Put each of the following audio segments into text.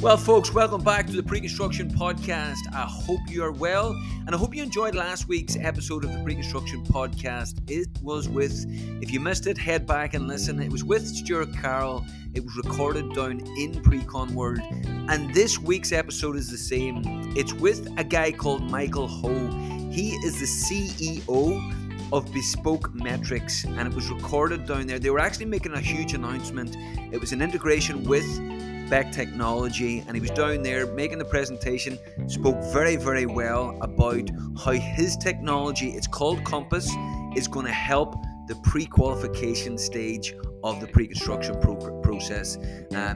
Well, folks, welcome back to the Preconstruction Podcast. I hope you are well, and I hope you enjoyed last week's episode of the Preconstruction Podcast. It was with, if you missed it, head back and listen. It was with Stuart Carroll. It was recorded down in Precon World, and this week's episode is the same. It's with a guy called Michael Ho. He is the CEO of Bespoke Metrics, and it was recorded down there. They were actually making a huge announcement. It was an integration with Beck Technology, and he was down there making the presentation, spoke very, very well about how his technology, it's called Compass, is going to help the pre-qualification stage of the pre-construction process.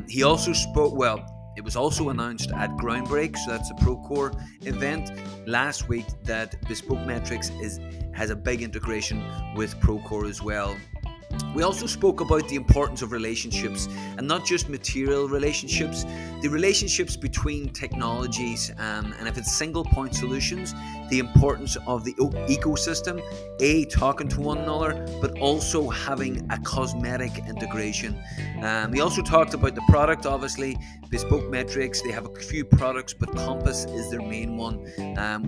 He also spoke, well, it was also announced at Groundbreak, so that's a Procore event last week, that Bespoke Metrics has a big integration with Procore as well. We also spoke about the importance of relationships, and not just material relationships, the relationships between technologies, and if it's single point solutions, the importance of the ecosystem, talking to one another, but also having a cosmetic integration. We also talked about the product, obviously, Bespoke Metrics. They have a few products, but Compass is their main one.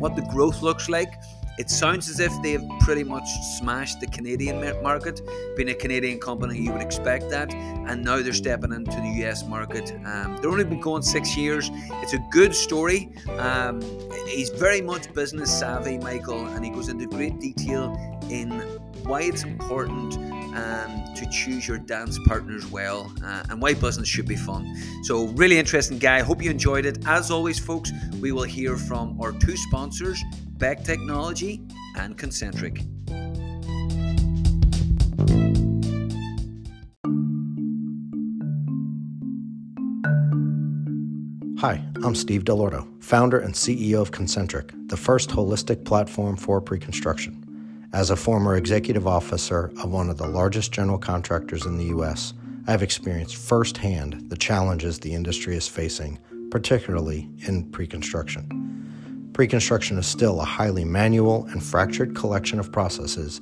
What the growth looks like. It sounds as if they have pretty much smashed the Canadian market. Being a Canadian company, you would expect that. And now they're stepping into the US market. They've only been going 6 years. It's a good story. He's very much business savvy, Michael, and he goes into great detail in why it's important to choose your dance partners well, and why business should be fun. So, really interesting guy. Hope you enjoyed it. As always, folks, we will hear from our two sponsors, Beck Technology and Concentric. Hi, I'm Steve DeLordo, founder and CEO of Concentric, the first holistic platform for pre-construction. As a former executive officer of one of the largest general contractors in the U.S., I have experienced firsthand the challenges the industry is facing, particularly in pre-construction. Pre-construction is still a highly manual and fractured collection of processes.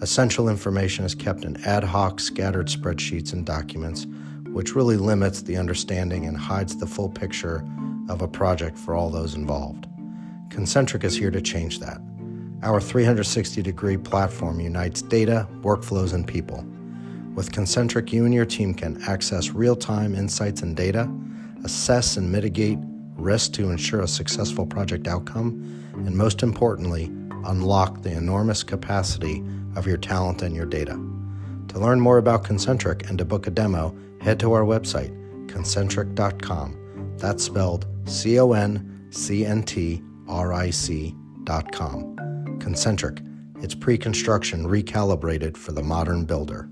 Essential information is kept in ad hoc, scattered spreadsheets and documents, which really limits the understanding and hides the full picture of a project for all those involved. Concentric is here to change that. Our 360-degree platform unites data, workflows, and people. With Concentric, you and your team can access real-time insights and data, assess and mitigate risk to ensure a successful project outcome, and most importantly, unlock the enormous capacity of your talent and your data. To learn more about Concentric and to book a demo, head to our website, concentric.com. That's spelled CONCENTRIC.com. Concentric. It's pre-construction recalibrated for the modern builder.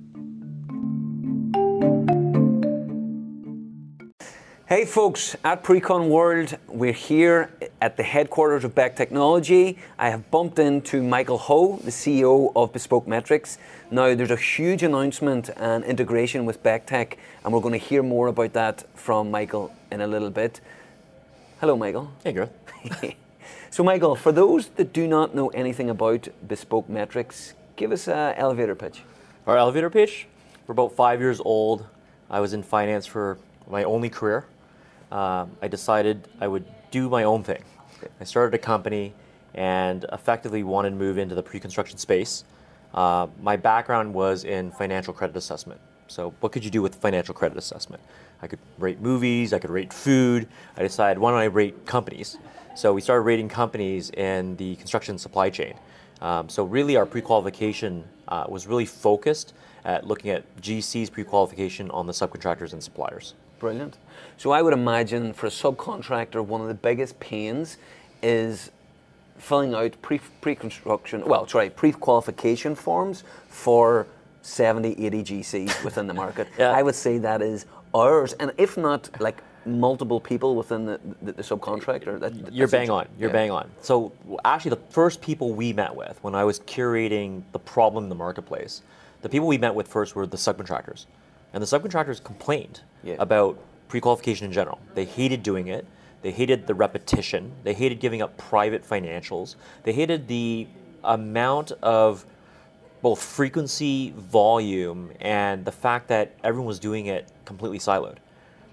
Hey folks, at Precon World, we're here at the headquarters of Beck Technology. I have bumped into Michael Ho, the CEO of Bespoke Metrics. Now, there's a huge announcement and integration with Beck Tech, and we're going to hear more about that from Michael in a little bit. Hello, Michael. Hey, girl. So, Michael, for those that do not know anything about Bespoke Metrics, give us an elevator pitch. Our elevator pitch? We're about 5 years old. I was in finance for my only career. I decided I would do my own thing. I started a company and effectively wanted to move into the pre-construction space. My background was in financial credit assessment. So what could you do with financial credit assessment? I could rate movies, I could rate food. I decided, why don't I rate companies? So we started rating companies in the construction supply chain. So really our pre-qualification was really focused at looking at GC's pre-qualification on the subcontractors and suppliers. Brilliant. So I would imagine for a subcontractor, one of the biggest pains is filling out pre-qualification forms for 70, 80 GCs within the market. Yeah. I would say that is ours, and if not, like multiple people within the subcontractor. You're bang on. So actually the first people we met with when I was curating the problem in the marketplace, the people we met with first were the subcontractors. And the subcontractors complained about pre-qualification in general. They hated doing it. They hated the repetition. They hated giving up private financials. They hated the amount of both frequency, volume, and the fact that everyone was doing it completely siloed.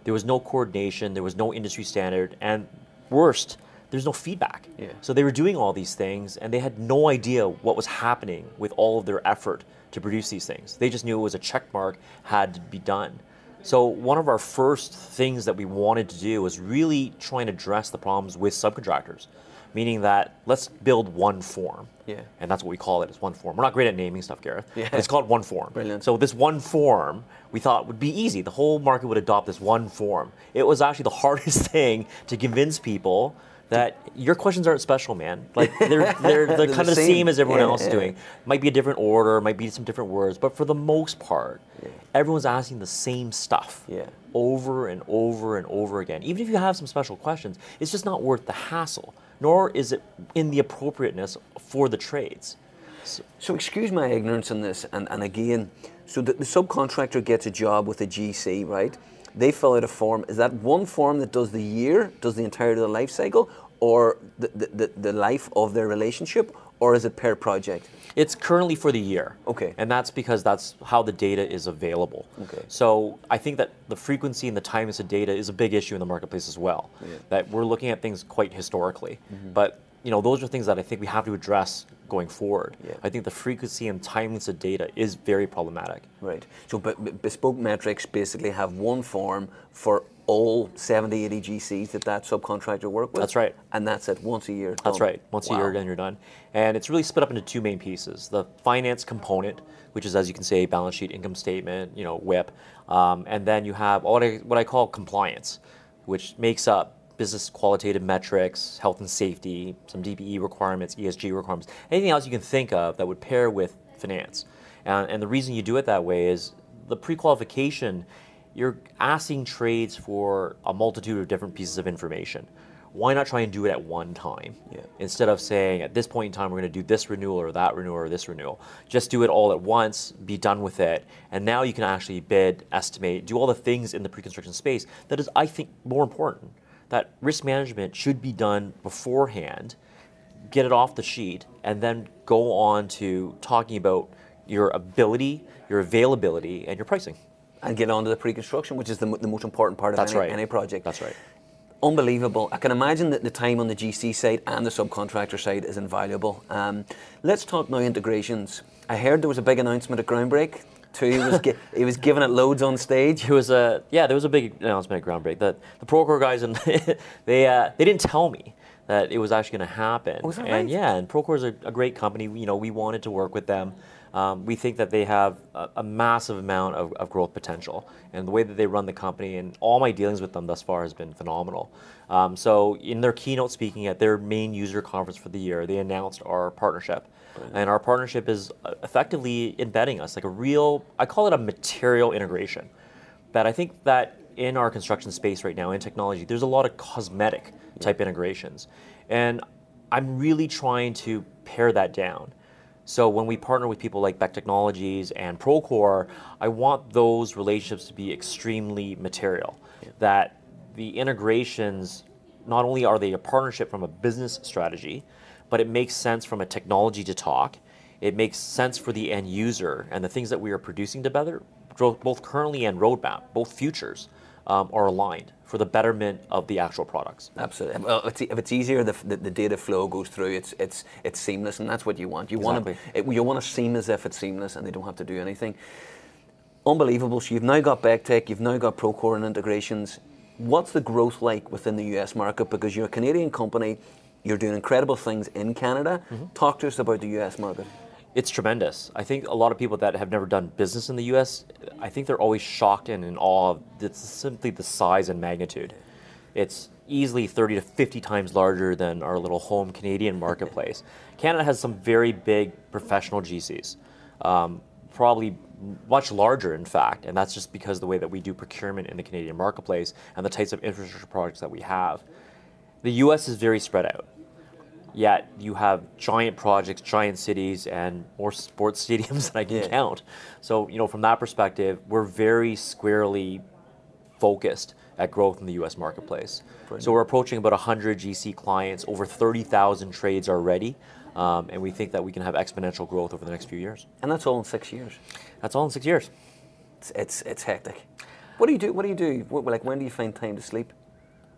There was no coordination, there was no industry standard, and worst, there's no feedback. Yeah. So they were doing all these things and they had no idea what was happening with all of their effort to produce these things. They just knew it was a check mark, had to be done. So one of our first things that we wanted to do was really try and address the problems with subcontractors, meaning that let's build one form. Yeah. And that's what we call it, is one form. We're not great at naming stuff, Gareth. Yeah. It's called one form. Brilliant. So this one form we thought would be easy. The whole market would adopt this one form. It was actually the hardest thing to convince people that your questions aren't special, man. Like they're kind of the same as everyone else is doing. Might be a different order, might be some different words, but for the most part, everyone's asking the same stuff over and over and over again. Even if you have some special questions, it's just not worth the hassle, nor is it in the appropriateness for the trades. So excuse my ignorance on this, and again, so the subcontractor gets a job with a GC, right? They fill out a form. Is that one form that does the year, does the entirety of the life cycle, or the life of their relationship, or is it per project? It's currently for the year. Okay. And that's because that's how the data is available. Okay. So I think that the frequency and the timeliness of data is a big issue in the marketplace as well, that we're looking at things quite historically. But you know, those are things that I think we have to address going forward. Yeah. I think the frequency and timeliness of data is very problematic. Right. So bespoke metrics basically have one form for all 70, 80 GCs that subcontractor work with. That's right. And that's it, once a year. Done. That's right. Once a year, then you're done. And it's really split up into two main pieces. The finance component, which is, as you can say, balance sheet, income statement, you know, WIP. And then you have what I call compliance, which makes up business qualitative metrics, health and safety, some DPE requirements, ESG requirements, anything else you can think of that would pair with finance. And the reason you do it that way is the pre-qualification, you're asking trades for a multitude of different pieces of information. Why not try and do it at one time? Yeah. Instead of saying, at this point in time, we're gonna do this renewal or that renewal or this renewal. Just do it all at once, be done with it, and now you can actually bid, estimate, do all the things in the pre-construction space that is, I think, more important. That risk management should be done beforehand, get it off the sheet, and then go on to talking about your ability, your availability, and your pricing. And get on to the pre-construction, which is the most important part of any project. That's right. Unbelievable. I can imagine that the time on the GC side and the subcontractor side is invaluable. Let's talk now integrations. I heard there was a big announcement at Groundbreak. He was giving it loads on stage. There was a big announcement at Groundbreak that the Procore guys and they didn't tell me that it was actually going to happen. Oh, is that right? And Procore is a great company. You know, we wanted to work with them. We think that they have a massive amount of growth potential, and the way that they run the company and all my dealings with them thus far has been phenomenal. So in their keynote speaking at their main user conference for the year, they announced our partnership. And our partnership is effectively embedding us, like a real, I call it a material integration. But I think that in our construction space right now, in technology, there's a lot of cosmetic type integrations. And I'm really trying to pare that down. So when we partner with people like Beck Technologies and Procore, I want those relationships to be extremely material. That the integrations, not only are they a partnership from a business strategy, but it makes sense from a technology to talk. It makes sense for the end user, and the things that we are producing together, both currently and roadmap, both futures, are aligned for the betterment of the actual products. Absolutely. Well, if it's easier, the data flow goes through. It's seamless, and that's what you want. You want to seem as if it's seamless, and they don't have to do anything. Unbelievable. So you've now got Beck Tech, you've now got Procore and integrations. What's the growth like within the U.S. market? Because you're a Canadian company. You're doing incredible things in Canada. Talk to us about the US market. It's tremendous. I think a lot of people that have never done business in the US, I think they're always shocked and in awe of simply the size and magnitude. It's easily 30 to 50 times larger than our little home Canadian marketplace. Canada has some very big professional GCs, probably much larger in fact, and that's just because the way that we do procurement in the Canadian marketplace and the types of infrastructure projects that we have. The US is very spread out, yet you have giant projects, giant cities, and more sports stadiums than I can count. So, you know, from that perspective, we're very squarely focused at growth in the US marketplace. Brilliant. So we're approaching about 100 GC clients, over 30,000 trades already, and we think that we can have exponential growth over the next few years. And that's all in 6 years? That's all in 6 years. It's hectic. What do you do? What do you do? Like, when do you find time to sleep?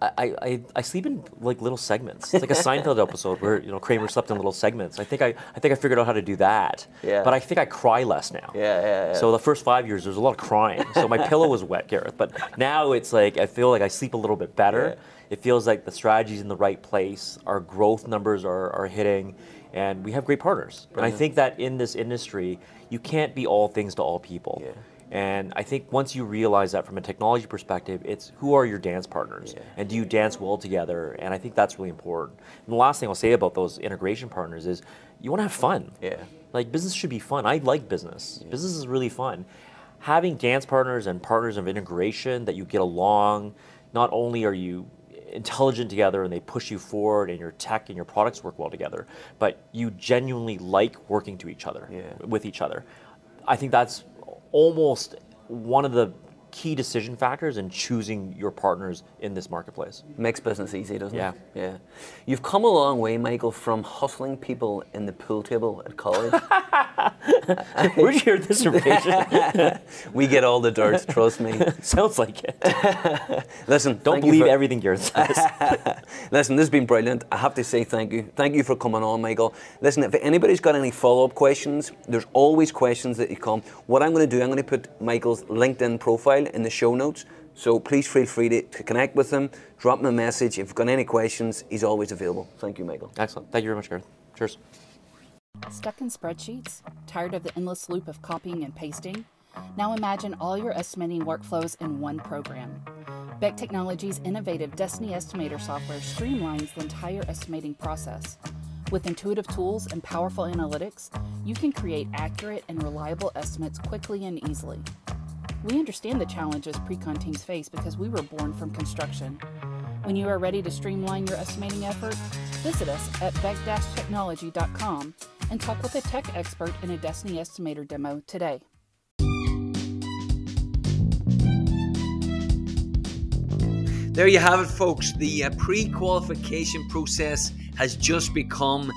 I sleep in like little segments. It's like a Seinfeld episode where, you know, Kramer slept in little segments. I think I figured out how to do that. Yeah. But I think I cry less now. Yeah. So the first 5 years there's a lot of crying. So my pillow was wet, Gareth. But now it's like I feel like I sleep a little bit better. Yeah. It feels like the strategy's in the right place. Our growth numbers are hitting, and we have great partners. Mm-hmm. And I think that in this industry you can't be all things to all people. Yeah. And I think once you realize that from a technology perspective, it's who are your dance partners? Yeah. And do you dance well together? And I think that's really important. And the last thing I'll say about those integration partners is you want to have fun. Yeah. Like, business should be fun. I like business. Yeah. Business is really fun. Having dance partners and partners of integration that you get along, not only are you intelligent together and they push you forward and your tech and your products work well together, but you genuinely like working to each other, with each other. I think that's almost one of the key decision factors in choosing your partners in this marketplace. Makes business easy, doesn't it? Yeah. You've come a long way, Michael, from hustling people in the pool table at college. Where'd you hear this information? We get all the darts, trust me. Sounds like it. Listen, don't believe everything Gareth says. Listen, this has been brilliant. I have to say thank you. Thank you for coming on, Michael. Listen, if anybody's got any follow-up questions, there's always questions that you come. What I'm going to do, I'm going to put Michael's LinkedIn profile in the show notes, so please feel free to connect with him, drop him a message. If you've got any questions, he's always available. Thank you, Michael. Excellent. Thank you very much, Gareth. Cheers. Stuck in spreadsheets? Tired of the endless loop of copying and pasting? Now imagine all your estimating workflows in one program. Beck Technology's innovative Destiny Estimator software streamlines the entire estimating process. With intuitive tools and powerful analytics, you can create accurate and reliable estimates quickly and easily. We understand the challenges pre-con teams face because we were born from construction. When you are ready to streamline your estimating effort, visit us at beck-technology.com and talk with a tech expert in a Destiny Estimator demo today. There you have it, folks. The pre-qualification process has just become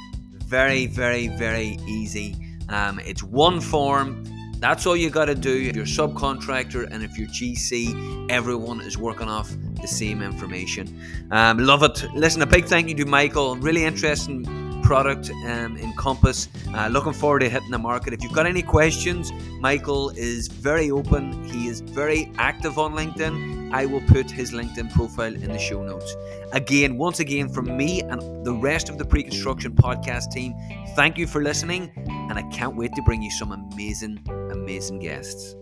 very, very, very easy. It's one form. That's all you got to do. If you're a subcontractor and if you're GC, everyone is working off the same information. Love it. Listen, a big thank you to Michael. Really interesting product in Compass. Looking forward to hitting the market. If you've got any questions, Michael is very open. He is very active on LinkedIn. I will put his LinkedIn profile in the show notes. Again, once again, from me and the rest of the Pre-Construction Podcast team, thank you for listening, and I can't wait to bring you some amazing, amazing guests.